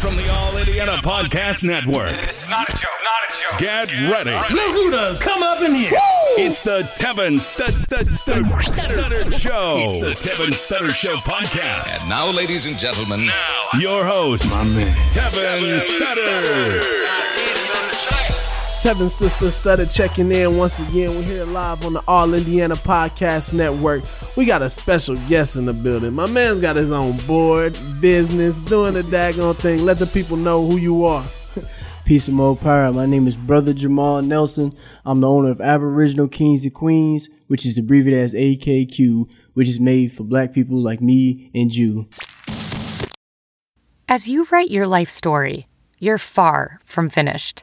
from the All Indiana Podcast Network. This is not a joke, not a joke. Get ready. Look who done come up in here. Woo! It's the Tevin Stutter Show. It's the Tevin Stutter Show podcast. And now, ladies and gentlemen, your host, my man, Tevin Stutter. Tevin Stutter checking in once again. We're here live on the All Indiana Podcast Network. We got a special guest in the building. My man's got his own board, business, doing the daggone thing. Let the people know who you are. Peace and more power. My name is Brother Jamal Nelson. I'm the owner of Aboriginal Kings and Queens, which is abbreviated as AKQ, which is made for black people like me and you. As you write your life story, you're far from finished.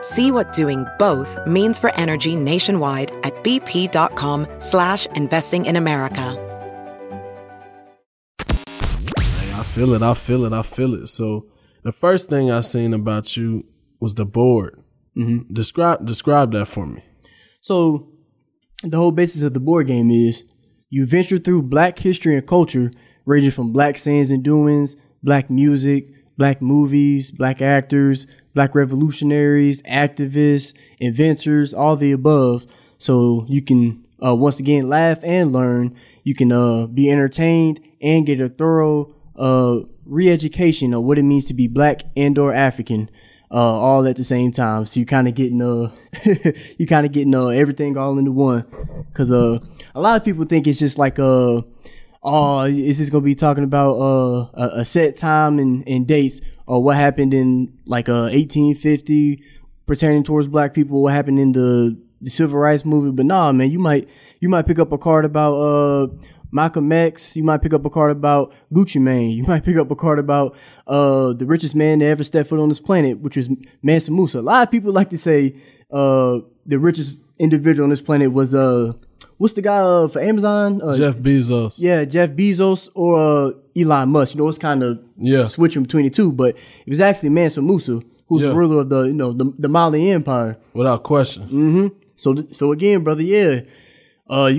See what doing both means for energy nationwide at bp.com/investing in America. I feel it. So the first thing I seen about you was the board. Mm-hmm. Describe that for me. So the whole basis of the board game is you venture through black history and culture, ranging from black sayings and doings, black music, black movies, black actors, black revolutionaries, activists, inventors, all the above. So you can, once again, laugh and learn. You can be entertained and get a thorough re-education of what it means to be black and or African, all at the same time. So you kind of getting everything all into one. Because a lot of people think it's just like is this going to be talking about a set time and dates, or what happened in like 1850 pertaining towards black people, what happened in the civil rights movement. But nah, man, you might pick up a card about Malcolm X. You might pick up a card about Gucci Mane. You might pick up a card about the richest man to ever step foot on this planet, which was Mansa Musa. A lot of people like to say the richest individual on this planet was what's the guy for Amazon? Jeff Bezos. Yeah, Jeff Bezos or Elon Musk. You know, it's kind of switching between the two, but it was actually Mansa Musa, who's the ruler of the Mali Empire. Without question. Mm-hmm. So again, brother, you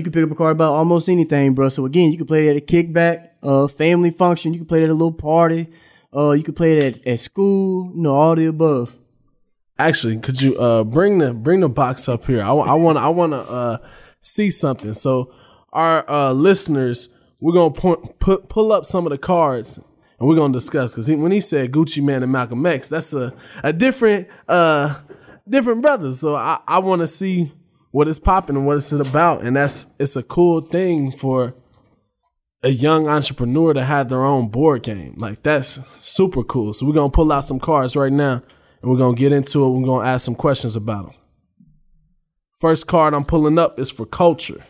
can pick up a card about almost anything, bro. So again, you can play it at a kickback, family function. You can play it at a little party. You can play it at school. You know, all the above. Actually, could you bring the box up here? I want to see something. So our listeners, we're going to pull up some of the cards and we're going to discuss, because when he said Gucci Mane and Malcolm X, that's a different brother. So I want to see what is popping and what it's about. And it's a cool thing for a young entrepreneur to have their own board game. Like, that's super cool. So we're going to pull out some cards right now and we're going to get into it. We're going to ask some questions about them. First card I'm pulling up is for culture. It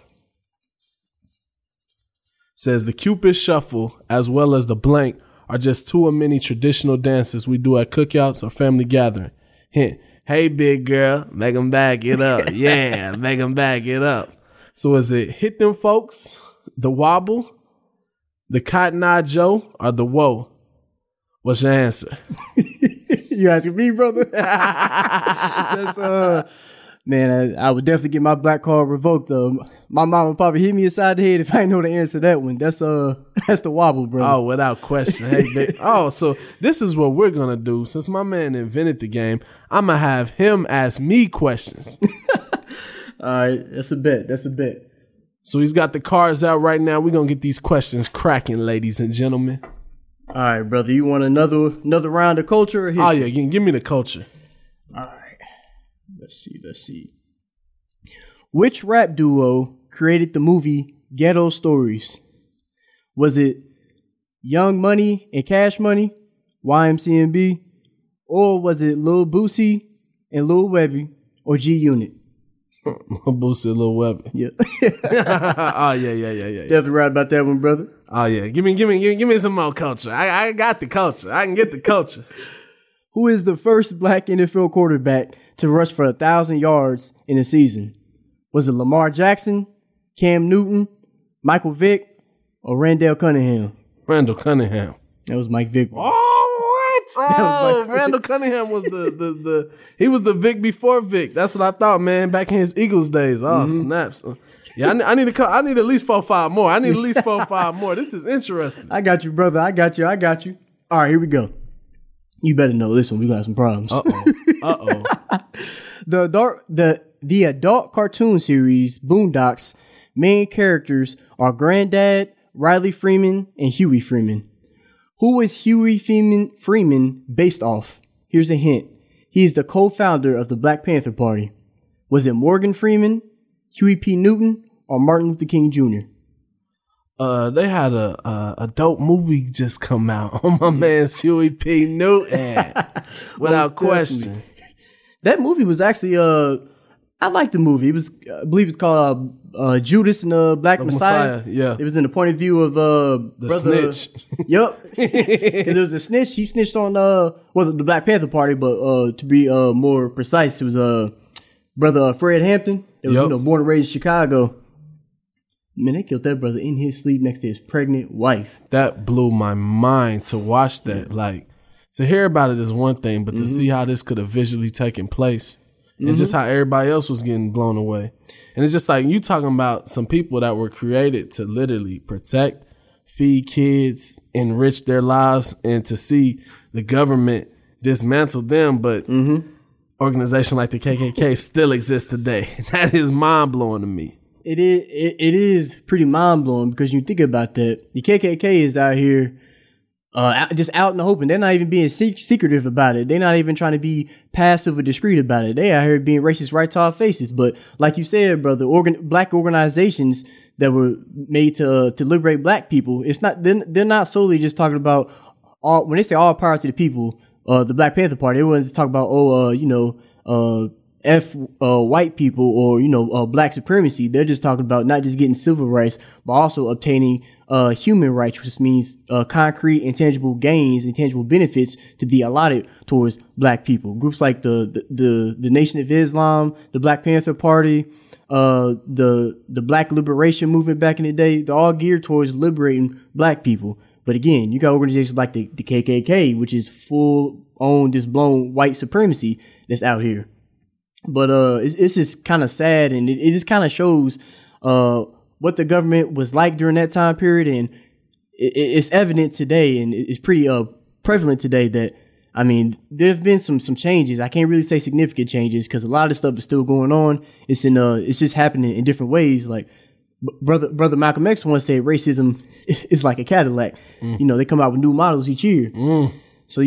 says the Cupid Shuffle as well as the blank are just two of many traditional dances we do at cookouts or family gathering. Hint, hey, big girl, make them back it up. Yeah, make them back it up. So is it Hit Them Folks, the Wobble, the Cotton Eye Joe, or the Whoa? What's your answer? You asking me, brother? That's Man, I would definitely get my black card revoked. My mom would probably hit me aside the head if I didn't know the answer to that one. That's the Wobble, bro. Oh, without question. Hey, babe. Oh, so this is what we're gonna do. Since my man invented the game, I'm gonna have him ask me questions. All right, that's a bet. So he's got the cards out right now. We're gonna get these questions cracking, ladies and gentlemen. All right, brother. You want another round of culture? Or history? Oh yeah, give me the culture. All right. Let's see. Which rap duo created the movie Ghetto Stories? Was it Young Money and Cash Money, YMCNB, or was it Lil Boosie and Lil Webby, or G Unit? Boosie and Lil Webby. Yeah. Oh yeah. Definitely right about that one, brother. Oh yeah, give me some more culture. I got the culture. I can get the culture. Who is the first black NFL quarterback to rush for 1,000 yards in a season? Was it Lamar Jackson, Cam Newton, Michael Vick, or Randall Cunningham? Randall Cunningham. That was Mike Vick. Oh, what? Oh, Randall Cunningham was the he was the Vick before Vick. That's what I thought, man. Back in his Eagles days. Oh, snaps. Yeah, I need at least 4 or 5 more. This is interesting. I got you, brother. I got you. All right, here we go. You better know this one. We got some problems. Uh oh. The adult cartoon series Boondocks main characters are Granddad, Riley Freeman, and Huey Freeman. Who is Huey Freeman based off? Here's a hint. He is the co-founder of the Black Panther Party. Was it Morgan Freeman, Huey P. Newton, or Martin Luther King Jr.? They had a dope movie just come out on my man's Huey P. Newton, without question. That movie was actually I liked the movie. It was, I believe, it's called Judas and the Black Messiah. Yeah, it was in the point of view of the brother, snitch. Yep, there was a snitch. He snitched on the Black Panther Party, but to be more precise, it was brother Fred Hampton. It was born and raised in Chicago. Man, they killed that brother in his sleep next to his pregnant wife. That blew my mind to watch that. Like, to hear about it is one thing, but to see how this could have visually taken place and just how everybody else was getting blown away. And it's just like, you talking about some people that were created to literally protect, feed kids, enrich their lives, and to see the government dismantle them, but organization like the KKK still exists today. That is mind-blowing to me. It is pretty mind-blowing because you think about that. The KKK is out here just out in the open. They're not even being secretive about it. They're not even trying to be passive or discreet about it. They out here being racist right to our faces. But like you said, brother, black organizations that were made to liberate black people, it's not. They're not solely just talking about, when they say all power to the people, the Black Panther Party, they wouldn't just talk about, white people or, black supremacy. They're just talking about not just getting civil rights, but also obtaining human rights, which means concrete and tangible gains and tangible benefits to be allotted towards black people. Groups like the Nation of Islam, the Black Panther Party, the Black Liberation Movement back in the day, they're all geared towards liberating black people. But again, you got organizations like the KKK, which is full-on, just blown white supremacy that's out here. But it's just kind of sad, and it just kind of shows what the government was like during that time period, and it's evident today, and it's pretty prevalent today that, I mean, there have been some changes. I can't really say significant changes because a lot of stuff is still going on. It's just happening in different ways. Like brother Malcolm X once said, racism is like a Cadillac. You know, they come out with new models each year. So,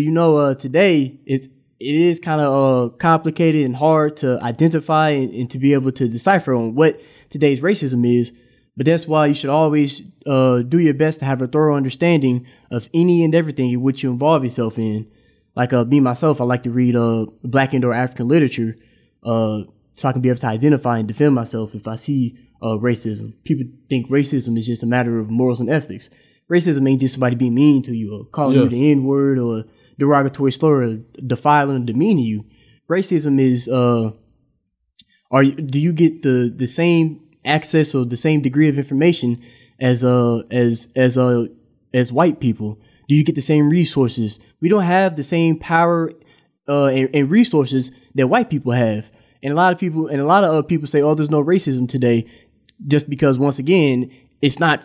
today it is kind of complicated and hard to identify and to be able to decipher on what today's racism is. But that's why you should always do your best to have a thorough understanding of any and everything in which you involve yourself in. Like me, myself, I like to read Black and or African literature so I can be able to identify and defend myself if I see racism. People think racism is just a matter of morals and ethics. Racism ain't just somebody being mean to you or calling you the N-word or derogatory slur or defiling or demeaning you. Racism is do you get the same access or the same degree of information as white people? Do you get the same resources? We don't have the same power and resources that white people have. And a lot of people say, oh, there's no racism today, just because once again it's not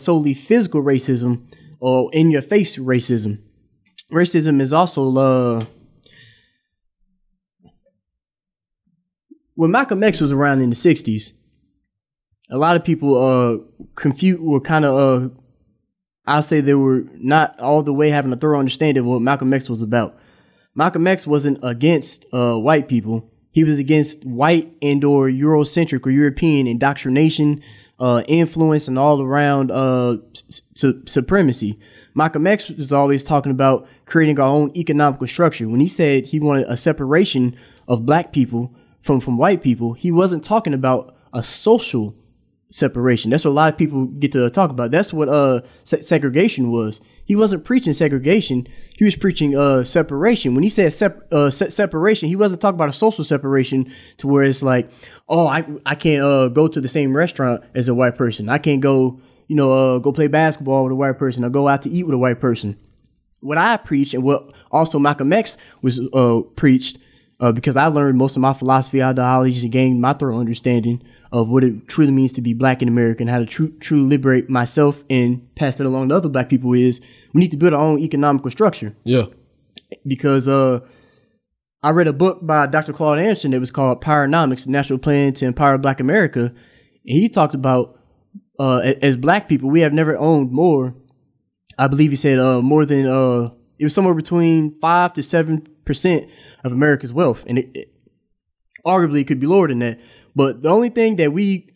solely physical racism or in your face racism. Racism is also when Malcolm X was around in the 60s, a lot of people I'll say they were not all the way having a thorough understanding of what Malcolm X was about. Malcolm X wasn't against white people. He was against white and or Eurocentric or European indoctrination, influence, and all around supremacy. Malcolm X was always talking about creating our own economical structure. When he said he wanted a separation of black people from white people, he wasn't talking about a social separation. That's what a lot of people get to talk about. That's what segregation was. He wasn't preaching segregation. He was preaching separation. When he said separation, he wasn't talking about a social separation to where it's like, oh, I can't go to the same restaurant as a white person. I can't go, go play basketball with a white person or go out to eat with a white person. What I preach and what also Malcolm X was preached, because I learned most of my philosophy, ideologies, and gained my thorough understanding of what it truly means to be black in America and how to truly liberate myself and pass it along to other black people, is we need to build our own economical structure. Yeah. Because I read a book by Dr. Claude Anderson that was called Powernomics, National Plan to Empower Black America. And he talked about, as black people, we have never owned more. I believe he said more than, it was somewhere between 5 to 7% of America's wealth. And it arguably could be lower than that. But the only thing that we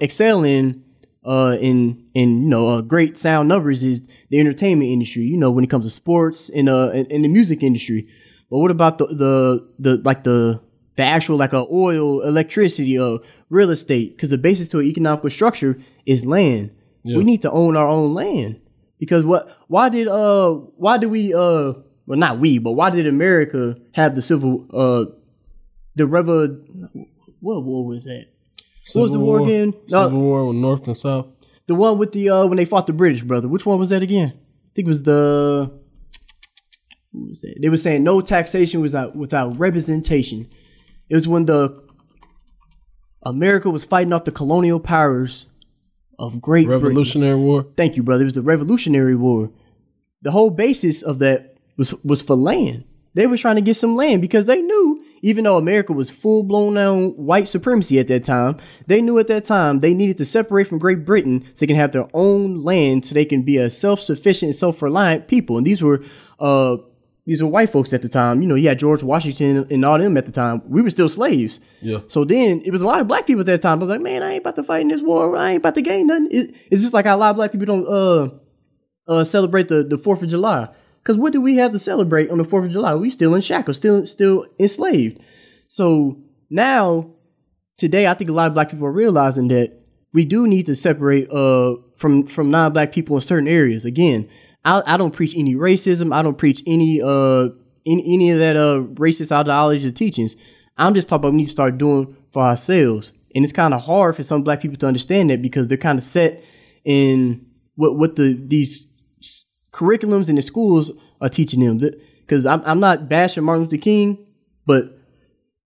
excel in great sound numbers is the entertainment industry. When it comes to sports and the music industry. But what about the actual oil, electricity, real estate? Because the basis to an economical structure is land. Yeah. We need to own our own land, because why did America have the civil what war was that? Civil what was the war again? Civil War with North and South. The one with the when they fought the British, brother. Which one was that again? I think it was what was that? They were saying no taxation was without representation. It was when America was fighting off the colonial powers of Great Britain. Revolutionary War. Thank you, brother. It was the Revolutionary War. The whole basis of that was for land. They were trying to get some land because they knew, even though America was full-blown down white supremacy at that time, they knew at that time they needed to separate from Great Britain so they can have their own land, so they can be a self-sufficient and self-reliant people. And these were white folks at the time. You had George Washington and all them at the time. We were still slaves. Yeah. So then it was a lot of black people at that time. I was like, man, I ain't about to fight in this war. I ain't about to gain nothing. It's just like how a lot of black people don't celebrate the 4th of July. Because what do we have to celebrate on the 4th of July? We still in shackles, still enslaved. So now, today, I think a lot of black people are realizing that we do need to separate from non-black people in certain areas. Again, I don't preach any racism. I don't preach any of that racist ideology or teachings. I'm just talking about we need to start doing for ourselves. And it's kind of hard for some black people to understand that, because they're kind of set in what these curriculums in the schools are teaching them. Because I'm not bashing Martin Luther King, but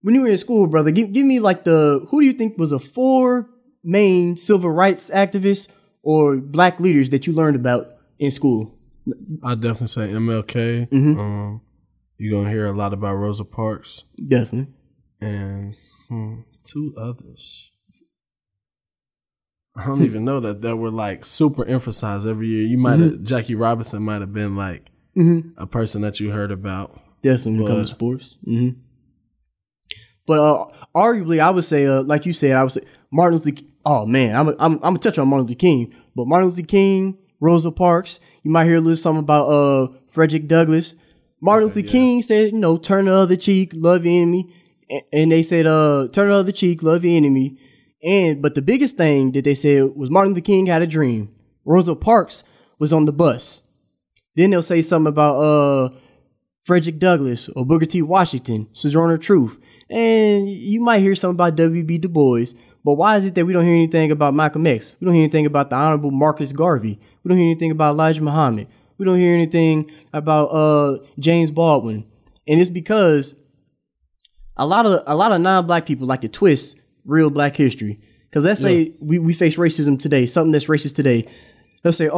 when you were in school, brother, give me who do you think was the four main civil rights activists or black leaders that you learned about in school? I definitely say MLK. Mm-hmm. You're going to hear a lot about Rosa Parks. Definitely. And two others. I don't even know that were super emphasized every year. You might have Jackie Robinson might have been a person that you heard about. Definitely when it comes to sports. Mm-hmm. But arguably, I would say, like you said, I would say Martin Luther. Oh man, I'm gonna touch on Martin Luther King, but Martin Luther King, Rosa Parks. You might hear a little something about Frederick Douglass. Martin Luther King said, turn the other cheek, love your enemy, and they said, turn the other cheek, love your enemy. But the biggest thing that they said was Martin Luther King had a dream. Rosa Parks was on the bus. Then they'll say something about Frederick Douglass or Booker T. Washington, Sojourner Truth. And you might hear something about W.B. Du Bois. But why is it that we don't hear anything about Malcolm X? We don't hear anything about the Honorable Marcus Garvey. We don't hear anything about Elijah Muhammad. We don't hear anything about James Baldwin. And it's because a lot of non-black people like to twist real black history. Because let's say we face racism today, something that's racist today. Let's say,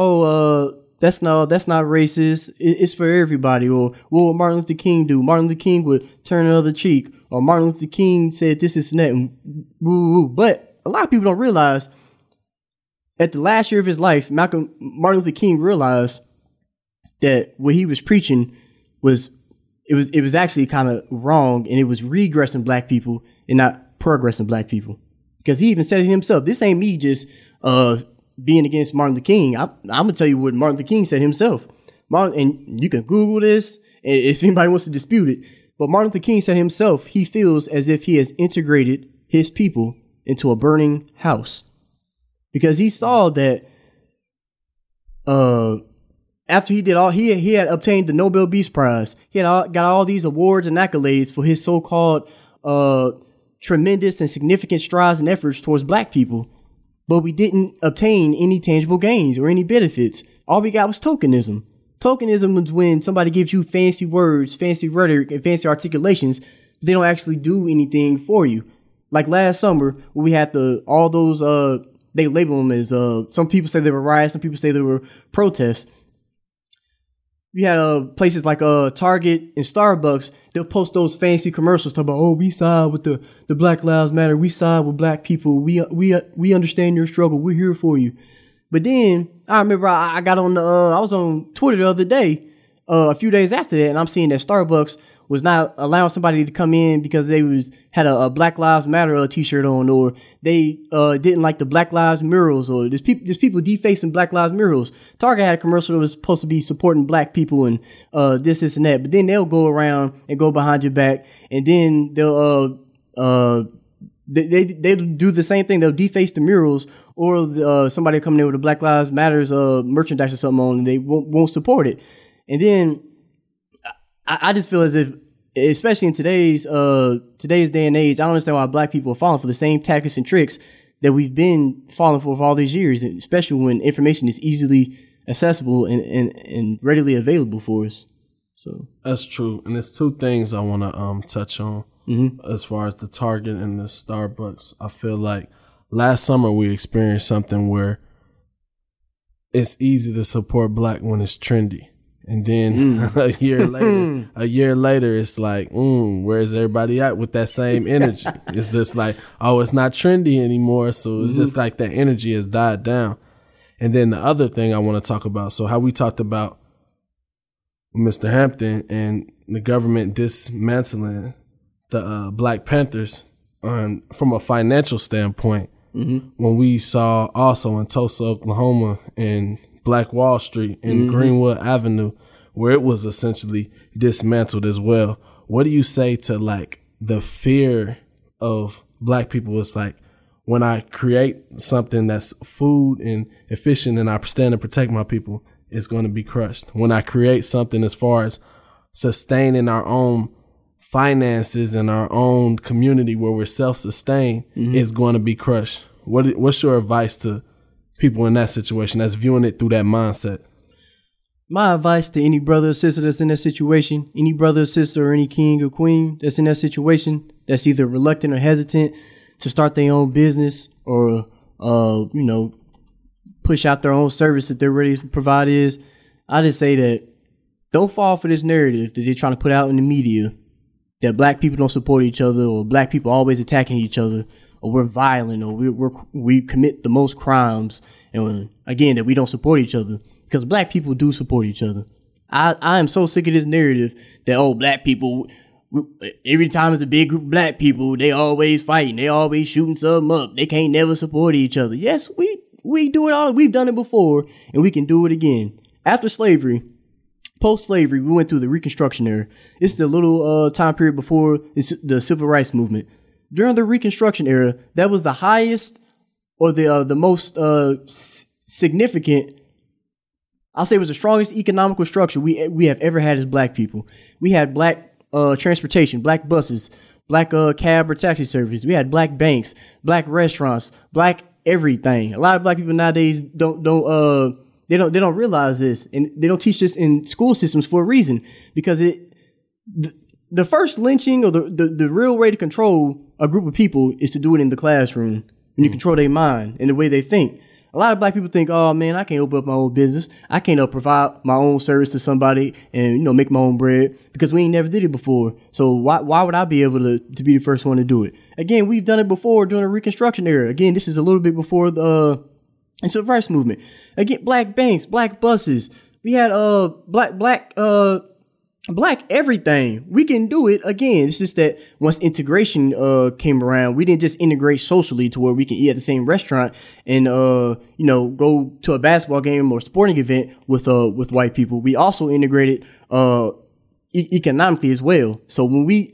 that's not racist. It's for everybody. Or what would Martin Luther King do? Martin Luther King would turn another cheek. Or Martin Luther King said this and that. And woo. But a lot of people don't realize at the last year of his life, Martin Luther King realized that what he was preaching was actually kind of wrong, and it was regressing black people and not progress in black people. Because he even said it himself. This ain't me just being against Martin Luther King. I'm going to tell you what Martin Luther King said himself. And you can Google this if anybody wants to dispute it. But Martin Luther King said himself, he feels as if he has integrated his people into a burning house. Because he saw that after he did all, he had obtained the Nobel Peace Prize. He had got all these awards and accolades for his so-called tremendous and significant strides and efforts towards black people. But we didn't obtain any tangible gains or any benefits. All we got was tokenism. Tokenism is when somebody gives you fancy words, fancy rhetoric, and fancy articulations. They don't actually do anything for you. Like last summer, we had all those, they label them as, some people say they were riots, some people say they were protests. We had places like Target and Starbucks. They'll post those fancy commercials talking about, oh, we side with the Black Lives Matter. We side with black people. We understand your struggle. We're here for you. But then I remember I got on I was on Twitter the other day, a few days after that, and I'm seeing that Starbucks was not allowing somebody to come in because they had a Black Lives Matter t-shirt on, or they didn't like the Black Lives murals, or there's people defacing Black Lives murals. Target had a commercial that was supposed to be supporting black people and this and that, but then they'll go around and go behind your back, and then they'll they do the same thing. They'll deface the murals, or somebody coming in with a Black Lives Matters merchandise or something on, and they won't support it. And then I just feel as if, especially in today's day and age, I don't understand why black people are falling for the same tactics and tricks that we've been falling for all these years, and especially when information is easily accessible and readily available for us. So that's true. And there's two things I want to touch on. Mm-hmm. As far as the Target and the Starbucks, I feel like last summer we experienced something where it's easy to support black when it's trendy. And then a year later, it's like, where's everybody at with that same energy? It's just like, oh, it's not trendy anymore. So it's just like that energy has died down. And then the other thing I want to talk about. So how we talked about Mr. Hampton and the government dismantling the Black Panthers from a financial standpoint, when we saw also in Tulsa, Oklahoma, and Black Wall Street and Greenwood Avenue, where it was essentially dismantled as well. What do you say to like the fear of black people? It's like, when I create something that's food and efficient and I stand and protect my people, it's going to be crushed. When I create something as far as sustaining our own finances in our own community where we're self-sustained, is going to be crushed. What's your advice to people in that situation that's viewing it through that mindset? My advice to any brother or sister that's in that situation, any brother or sister or any king or queen that's in that situation, that's either reluctant or hesitant to start their own business or, push out their own service that they're ready to provide is, I just say that don't fall for this narrative that they're trying to put out in the media, that black people don't support each other, or black people always attacking each other, or we're violent, or we commit the most crimes, and again, that we don't support each other, because black people do support each other. I am so sick of this narrative that, oh, black people, every time it's a big group of black people, they always fighting, they always shooting something up, they can't never support each other. Yes, we do it all, we've done it before, and we can do it again. After slavery, post-slavery, we went through the Reconstruction era. It's the little time period before the Civil Rights Movement. During the Reconstruction era, that was the highest or the most significant, I'll say it was the strongest economical structure we have ever had as black people. We had black transportation, black buses, black cab or taxi service. We had black banks, black restaurants, black everything. A lot of black people nowadays don't realize this, and they don't teach this in school systems for a reason, because the first lynching or the real way to control a group of people is to do it in the classroom, and you control their mind and the way they think. A lot of black people think, oh man, I can't open up my own business. I can't provide my own service to somebody and make my own bread, because we ain't never did it before. So why would I be able to be the first one to do it? Again, we've done it before during the Reconstruction era. Again, this is a little bit before the Civil Rights Movement. Again, black banks, black buses. We had black Black everything. We can do it again. It's just that once integration came around, we didn't just integrate socially to where we can eat at the same restaurant and you know, go to a basketball game or sporting event with white people. We also integrated economically as well. So when we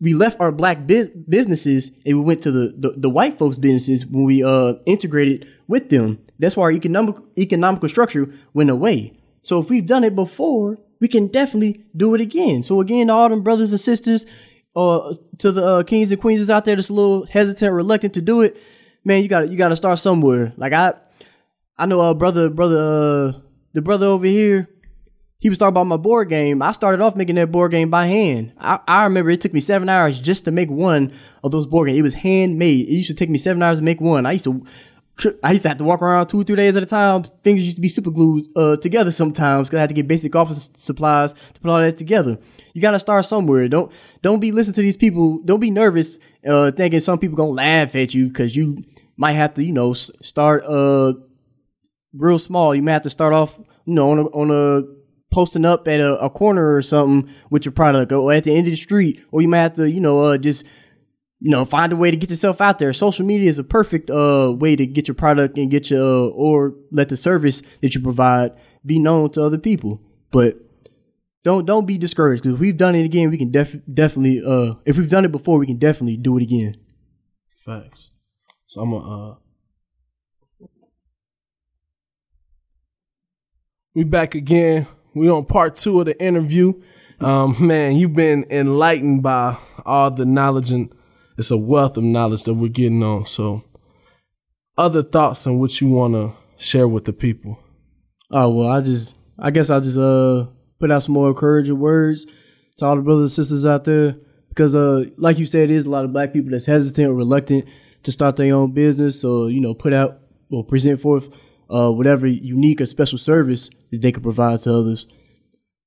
left our Black businesses and we went to the white folks' businesses, when we integrated with them, that's why our economical structure went away. So if we've done it before, we can definitely do it again. So again, all them brothers and sisters to the kings and queens out there that's a little hesitant, reluctant to do it, man, you gotta start somewhere. Like I know a brother over here, he was talking about my board game. I started off making that board game by hand. I remember it took me 7 hours just to make one of those board games. It was handmade. It used to take me 7 hours to make one. I used to have to walk around 2 or 3 days at a time. Fingers used to be super glued together sometimes because I had to get basic office supplies to put all that together. You got to start somewhere. Don't be listening to these people. Don't be nervous thinking some people going to laugh at you, because you might have to, you know, start real small. You might have to start off, you know, on a posting up at a corner or something with your product, or at the end of the street, or you might have to, you know, just... you know, find a way to get yourself out there. Social media is a perfect way to get your product and get your or let the service that you provide be known to other people. But don't be discouraged, because if we've done it again, we can definitely if we've done it before, we can definitely do it again. Facts. So I'm gonna we back again. We on part 2 of the interview. Man, you've been enlightened by all the knowledge, and it's a wealth of knowledge that we're getting on. So other thoughts on what you want to share with the people? Oh, well, I guess I'll just put out some more encouraging words to all the brothers and sisters out there, because like you said, there's a lot of Black people that's hesitant or reluctant to start their own business. So, you know, put out or present forth whatever unique or special service that they could provide to others.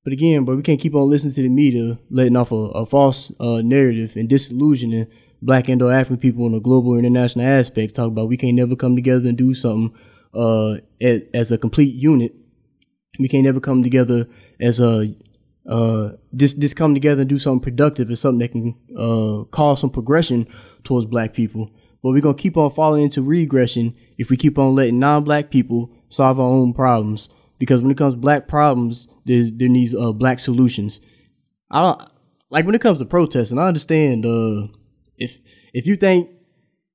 But again, we can't keep on listening to the media letting off a false narrative and disillusioning Black Indo-African people on a global international aspect, talk about we can't never come together and do something as a complete unit. We can't never come together as just come together and do something productive, and something that can cause some progression towards Black people. But we're going to keep on falling into regression if we keep on letting non-Black people solve our own problems, because when it comes to Black problems, there needs Black solutions. I don't like when it comes to protesting. I understand if you think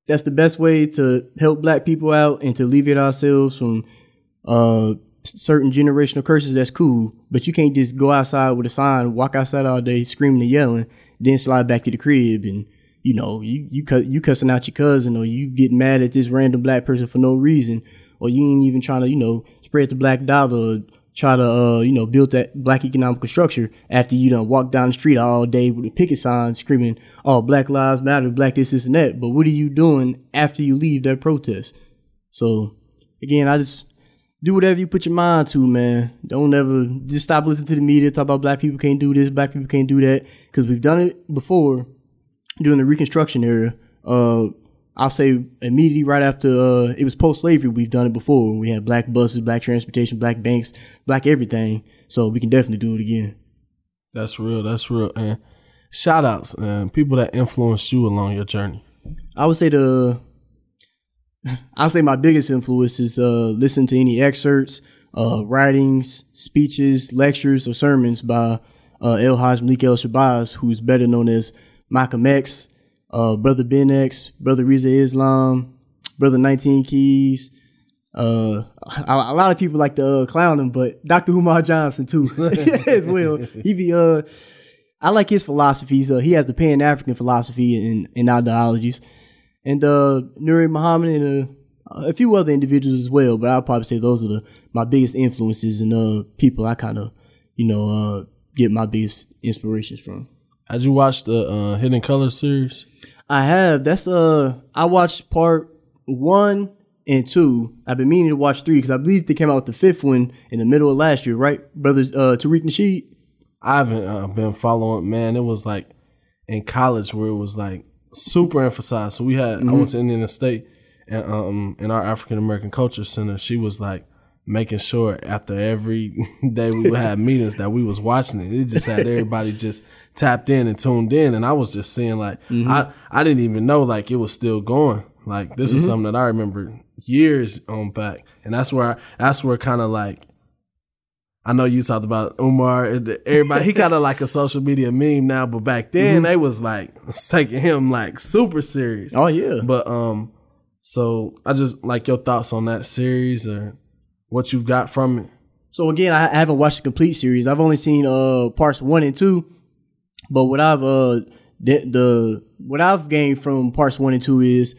that's the best way to help Black people out and to alleviate ourselves from certain generational curses, that's cool. But you can't just go outside with a sign, walk outside all day screaming and yelling, then slide back to the crib and, you know, you cussing out your cousin, or you get mad at this random Black person for no reason, or you ain't even trying to, you know, spread the Black dollar, or try to, you know, build that Black economical structure after you done walk down the street all day with a picket sign screaming, oh, Black Lives Matter, Black this, and that. But what are you doing after you leave that protest? So, again, I just do whatever you put your mind to, man. Don't ever just stop listening to the media, talk about Black people can't do this, Black people can't do that, because we've done it before during the Reconstruction era. I'll say immediately right after it was post-slavery, we've done it before. We had Black buses, Black transportation, Black banks, Black everything. So we can definitely do it again. That's real. That's real. And shout outs, people that influenced you along your journey. I'll say my biggest influence is listening to any excerpts, writings, speeches, lectures, or sermons by El Haj Malik El Shabazz, who's better known as Malcolm X, Brother Ben X, Brother Riza Islam, Brother 19 Keys. A lot of people like to clown him, but Dr. Umar Johnson too as well. He be I like his philosophies. He has the Pan-African philosophy and ideologies, and Nuri Muhammad and a few other individuals as well. But I'll probably say those are my biggest influences and people I kind of, you know, get my biggest inspirations from. Had you watched the Hidden Colors series? I have. That's I watched part 1 and 2. I've been meaning to watch 3, because I believe they came out with the 5th one in the middle of last year, right, brothers? Tariq Nasheed. I haven't been following. Man, it was like in college where it was like super emphasized. So we had I went to Indiana State, and in our African American Culture Center, she was like making sure after every day we would have meetings that we was watching it. It just had everybody just tapped in and tuned in. And I was just seeing like, mm-hmm. I didn't even know like it was still going. Like this mm-hmm. is something that I remember years on back. And that's where kind of like, I know you talked about Umar and everybody. He kind of like a social media meme now, but back then mm-hmm. they was like taking him like super serious. Oh yeah. But so I just like your thoughts on that series or what you've got from it. So again, I haven't watched the complete series. I've only seen parts 1 and 2. But what I've what I've gained from parts 1 and 2 is,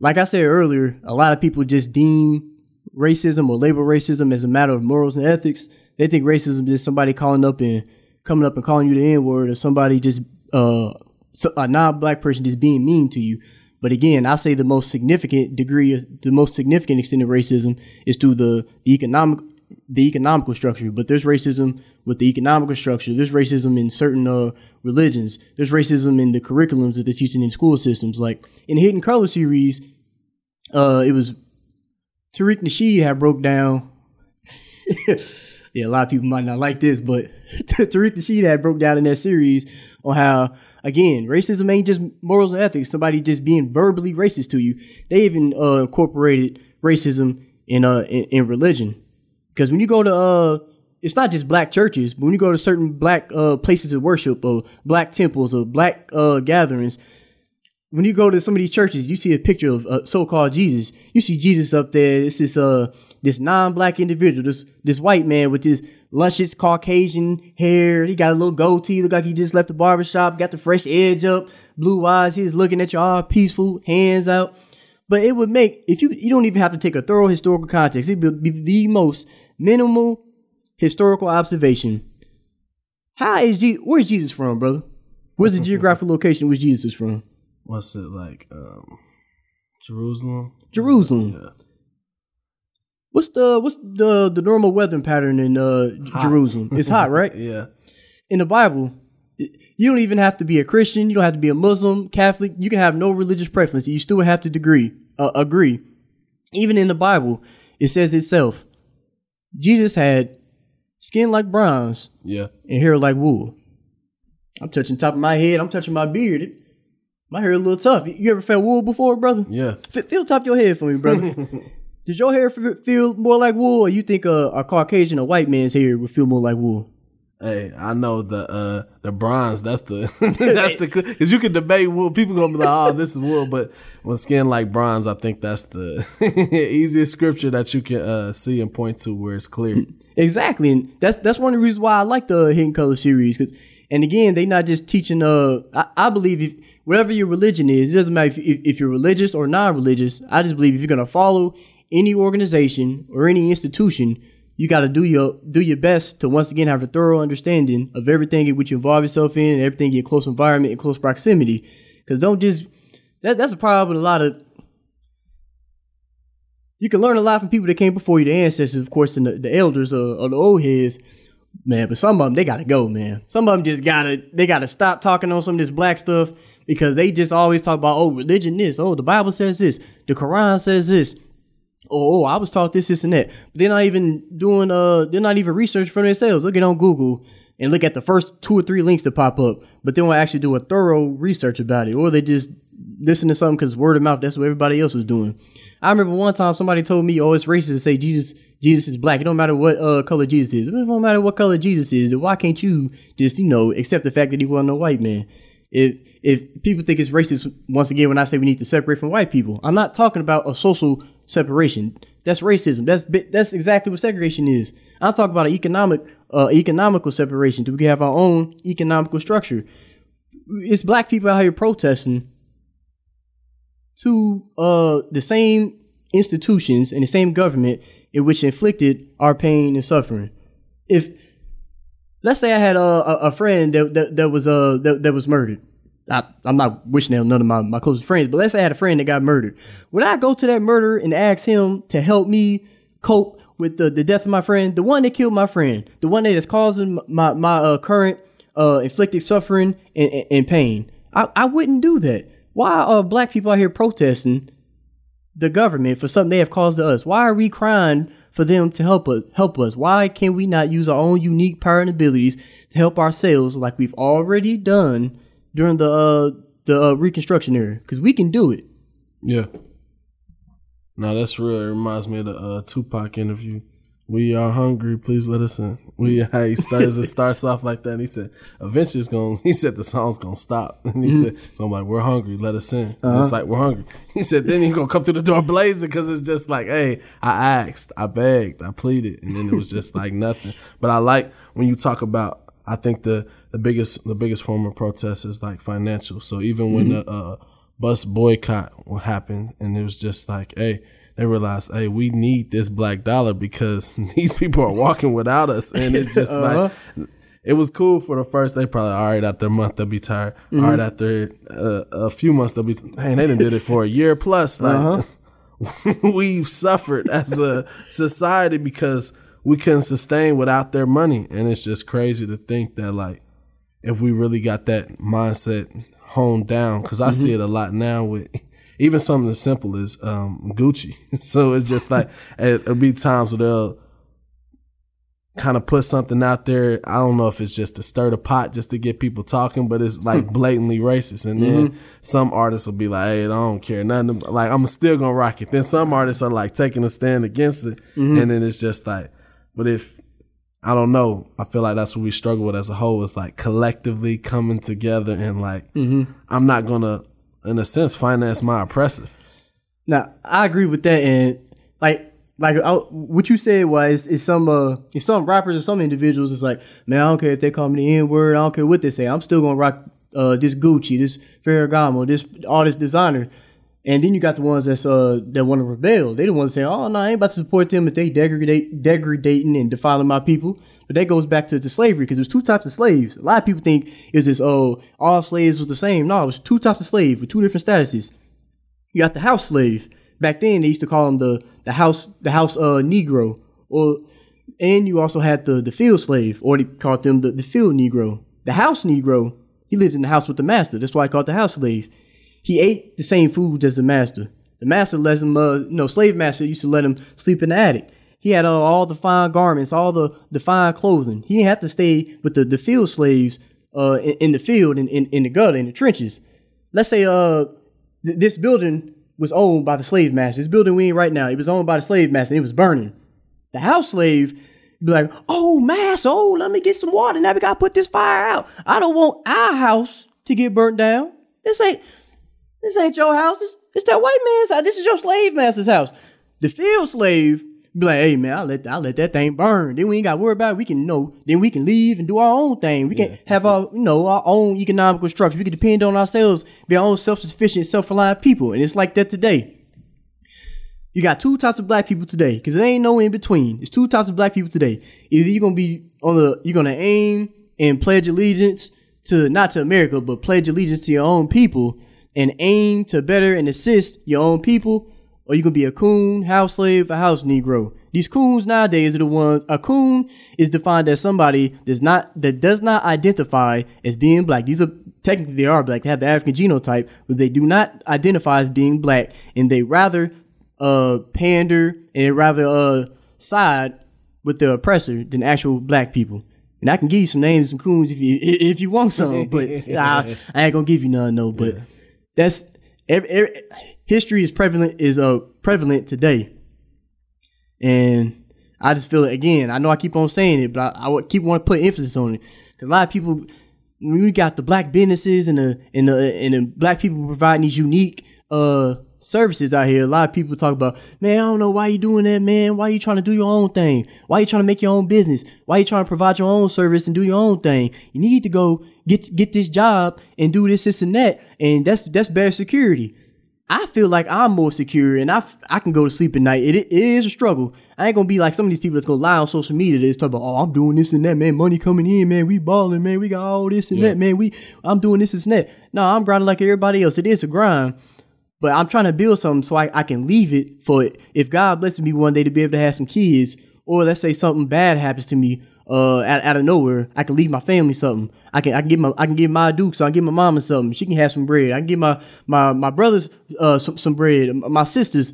like I said earlier, a lot of people just deem racism or label racism as a matter of morals and ethics. They think racism is somebody coming up and calling you the N-word, or somebody just a non-black person just being mean to you. But again, I say the most significant extent of racism is through the economical structure. But there's racism with the economical structure. There's racism in certain religions. There's racism in the curriculums that they're teaching in school systems. Like in the Hidden Colors series, it was Tariq Nasheed had broke down. Yeah, a lot of people might not like this, but Tariq Nasheed had broke down in that series on how, again, racism ain't just morals and ethics. Somebody just being verbally racist to you. They even incorporated racism in religion, because when you go to it's not just black churches, but when you go to certain black places of worship or black temples or black gatherings. When you go to some of these churches, you see a picture of so-called Jesus. You see Jesus up there. It's this non-black individual, this white man with this luscious Caucasian hair. He got a little goatee. Look like he just left the barbershop. Got the fresh edge up. Blue eyes. He's looking at you all peaceful, hands out. But it would make, if you don't even have to take a thorough historical context, it would be the most minimal historical observation. Where's Jesus from, brother? Where's the geographical location where Jesus is from? What's it like? Jerusalem. Yeah. What's the normal weather pattern in Jerusalem? It's hot, right? Yeah. In the Bible, you don't even have to be a Christian. You don't have to be a Muslim, Catholic. You can have no religious preference. You still have to agree. Even in the Bible, it says itself, Jesus had skin like bronze, yeah, and hair like wool. I'm touching the top of my head. I'm touching my beard. My hair a little tough. You ever felt wool before, brother? Yeah. Feel top your head for me, brother. Does your hair feel more like wool, or you think a Caucasian or white man's hair would feel more like wool? Hey, I know the bronze. That's the because you can debate wool. People gonna be like, oh, this is wool, but when skin like bronze, I think that's the easiest scripture that you can see and point to where it's clear. Exactly, and that's one of the reasons why I like the Hidden Color series. And again, they not just teaching. I believe if. Whatever your religion is, it doesn't matter if you're religious or non-religious. I just believe if you're going to follow any organization or any institution, you got to do your best to once again have a thorough understanding of everything in which you involve yourself in, and everything in your close environment and close proximity. Because that's a problem with a lot of. You can learn a lot from people that came before you, the ancestors, of course, and the elders or the old heads. Man, but some of them, they got to go, man. Some of them just got to stop talking on some of this black stuff. Because they just always talk about, oh, religion this, oh, the Bible says this, the Quran says this, oh, I was taught this, this, and that. But they're not even doing, they're not even researching for themselves. Look it on Google and look at the first 2 or 3 links that pop up, but they won't actually do a thorough research about it, or they just listen to something because word of mouth, that's what everybody else was doing. I remember one time somebody told me, oh, it's racist to say Jesus is black. It don't matter what color Jesus is. It don't matter what color Jesus is. Then why can't you just, accept the fact that he wasn't a white man? If people think it's racist, once again, when I say we need to separate from white people, I'm not talking about a social separation. That's racism. That's exactly what segregation is. I'm talking about an economical separation. Do we have our own economical structure? It's black people out here protesting to the same institutions and the same government in which inflicted our pain and suffering. Let's say I had a friend that was murdered. I'm not wishing on none of my closest friends, but let's say I had a friend that got murdered. Would I go to that murderer and ask him to help me cope with the death of my friend? The one that killed my friend. The one that's causing my current inflicted suffering and pain. I wouldn't do that. Why are black people out here protesting the government for something they have caused to us? Why are we crying for them to help us. Why can we not use our own unique power and abilities to help ourselves like we've already done during the Reconstruction era? Because we can do it. Yeah. Now that's real. It reminds me of the Tupac interview. We are hungry. Please let us in. It starts off like that. And he said, eventually the song's going to stop. And he said, so I'm like, we're hungry. Let us in. Uh-huh. It's like, we're hungry. He said, then he's going to come through the door blazing because it's just like, hey, I asked, I begged, I pleaded. And then it was just like nothing. But I like when you talk about, I think the biggest form of protest is like financial. So even when the bus boycott happened and it was just like, hey, they realized, hey, we need this black dollar because these people are walking without us. And it's just like, it was cool for the first. They probably, all right, after a month, they'll be tired. All right, after a few months, they'll be, hey, they done did it for a year plus. Like, we've suffered as a society because we couldn't sustain without their money. And it's just crazy to think that, like, if we really got that mindset honed down, because I see it a lot now with even something as simple as Gucci. So it's just like, it'll be times where they'll kind of put something out there. I don't know if it's just to stir the pot, just to get people talking, but it's like blatantly racist. And then some artists will be like, hey, I don't care. Nothing. Like, I'm still going to rock it. Then some artists are like taking a stand against it. And then it's just like, but if, I don't know, I feel like that's what we struggle with as a whole, is like collectively coming together and like, I'm not going to, in a sense, finance my oppressor. Now, I agree with that, and what you said was, it's some rappers or some individuals is like, man, I don't care if they call me the N-word, I don't care what they say, I'm still gonna rock this Gucci, this Ferragamo, this all this designer. And then you got the ones that want to rebel. They the ones saying, oh no, I ain't about to support them if they degrading and defiling my people. But that goes back to slavery, because there's two types of slaves. A lot of people think is this, oh, all slaves was the same. No, it was two types of slaves with two different statuses. You got the house slave. Back then they used to call them the house Negro, and you also had the field slave, or they called them the field Negro. The house Negro, he lived in the house with the master. That's why I called the house slave. He ate the same foods as the master. The master let him, slave master used to let him sleep in the attic. He had all the fine garments, all the fine clothing. He didn't have to stay with the field slaves in the field, in the gutter, in the trenches. Let's say this building was owned by the slave master. This building we in right now, it was owned by the slave master, and it was burning. The house slave be like, oh, master, let me get some water. Now we got to put this fire out. I don't want our house to get burnt down. This ain't your house. It's that white man's house. This is your slave master's house. The field slave be like, hey man, I let that thing burn. Then we ain't got to worry about it. We can know. Then we can leave and do our own thing. We can have our our own economical structure. We can depend on ourselves, be our own self-sufficient, self-reliant people. And it's like that today. You got two types of black people today, because there ain't no in between. It's two types of black people today. Either you're gonna aim and pledge allegiance to, not to America, but pledge allegiance to your own people and aim to better and assist your own people. Or you can be a coon, house slave, a house Negro. These coons nowadays are the ones. A coon is defined as somebody that does not identify as being black. These are technically, they are black. They have the African genotype, but they do not identify as being black, and they rather pander and rather side with the oppressor than actual black people. And I can give you some names, some coons if you want some, but I ain't gonna give you none. No, but that's every history is prevalent today. And I just feel it again. I know I keep on saying it, but I keep wanting to put emphasis on it, because a lot of people, we got the black businesses and the black people providing these unique services out here. A lot of people talk about, man, I don't know why you doing that, man. Why you trying to do your own thing? Why you trying to make your own business? Why you trying to provide your own service and do your own thing? You need to go get this job and do this and that, and that's better security. I feel like I'm more secure, and I can go to sleep at night. It is a struggle. I ain't gonna be like some of these people that's gonna lie on social media that's talking about, oh, I'm doing this and that, man, money coming in, man, we balling, man, we got all this and that, man, I'm doing this and that. No, I'm grinding like everybody else. It is a grind, but I'm trying to build something so I can leave it for it. If God blesses me one day to be able to have some kids, or let's say something bad happens to me out of nowhere, I can leave my family something. I can give my Duke, so I can give my mama something. She can have some bread. I can give my brothers some bread. My sisters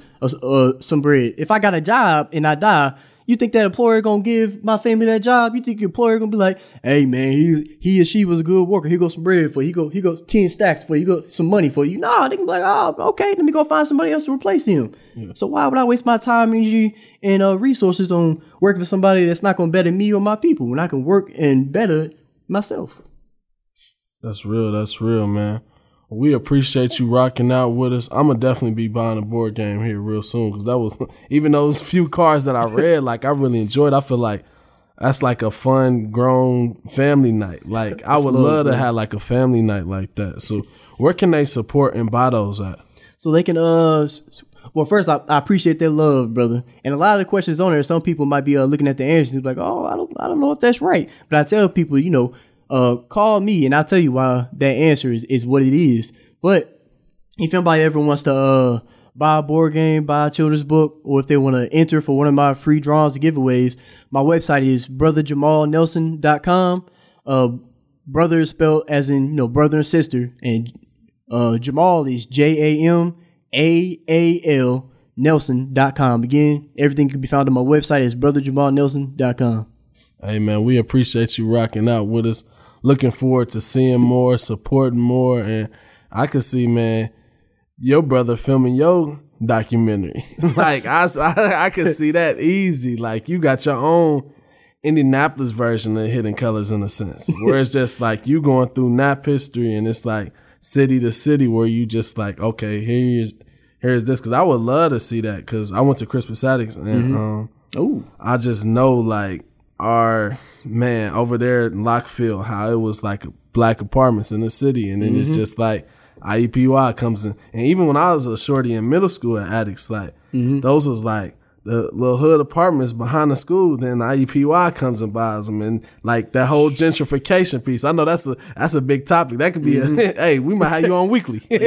some bread. If I got a job and I die, You think that employer gonna give my family that job? You think your employer gonna be like, hey man, he or she was a good worker. He got some bread for you. He go 10 stacks for you. He got some money for you. Nah, they can be like, oh, okay, let me go find somebody else to replace him. Yeah. So why would I waste my time, energy, and resources on working for somebody that's not gonna better me or my people when I can work and better myself? That's real, man. We appreciate you rocking out with us. I'm going to definitely be buying a board game here real soon because that was, even those few cards that I read, like I really enjoyed. I feel like that's like a fun, grown family night. Like I would love to have like a family night like that. So where can they support and buy those at? So they can, well, first, I appreciate their love, brother. And a lot of the questions on there, some people might be looking at the answers and be like, oh, I don't know if that's right. But I tell people, you know, call me and I'll tell you why that answer is what it is. But if anybody ever wants to buy a board game, buy a children's book, or if they want to enter for one of my free drawings and giveaways, my website is brotherjamalnelson.com. Brother is spelled as in, you know, brother and sister, and Jamal is JAMAAL Nelson.com. Again, everything can be found on my website is brotherjamalnelson.com. Hey man, we appreciate you rocking out with us. Looking forward to seeing more, supporting more, and I could see, man, your brother filming your documentary. Like I could see that easy. Like you got your own Indianapolis version of Hidden Colors in a sense, where it's just like you going through NAP history, and it's like city to city, where you just like, okay, here's this. Because I would love to see that. Because I went to Crispus Attucks, and I just know like. Our man over there in Lockfield, how it was like black apartments in the city, and then it's just like IEPY comes in. And even when I was a shorty in middle school at Attucks, like those was like the little hood apartments behind the school. Then IEPY comes and buys them, and like that whole gentrification piece. I know that's a big topic. That could be a hey, we might have you on weekly, but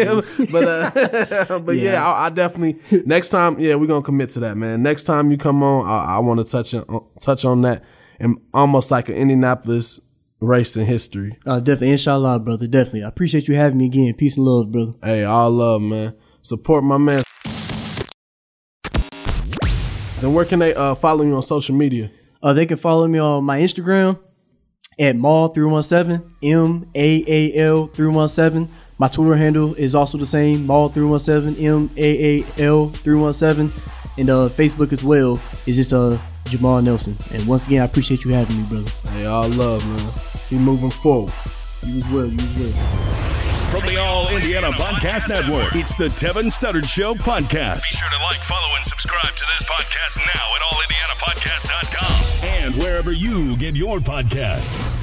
yeah, I definitely next time. Yeah, we're gonna commit to that, man. Next time you come on, I want to touch on that. And almost like an Indianapolis race in history. Definitely. Inshallah, brother. Definitely. I appreciate you having me again. Peace and love, brother. Hey, all love, man. Support my man. And where can they follow you on social media? They can follow me on my Instagram at Maal317, MAAL317. My Twitter handle is also the same, Maal317, MAAL317. And Facebook as well is just Jamal Nelson. And once again, I appreciate you having me, brother. Hey, all love, man. Keep moving forward. You as well. From the All Indiana Podcast Network, it's the Tevin Studdard Show podcast. Be sure to like, follow, and subscribe to this podcast now at allindianapodcast.com. And wherever you get your podcasts.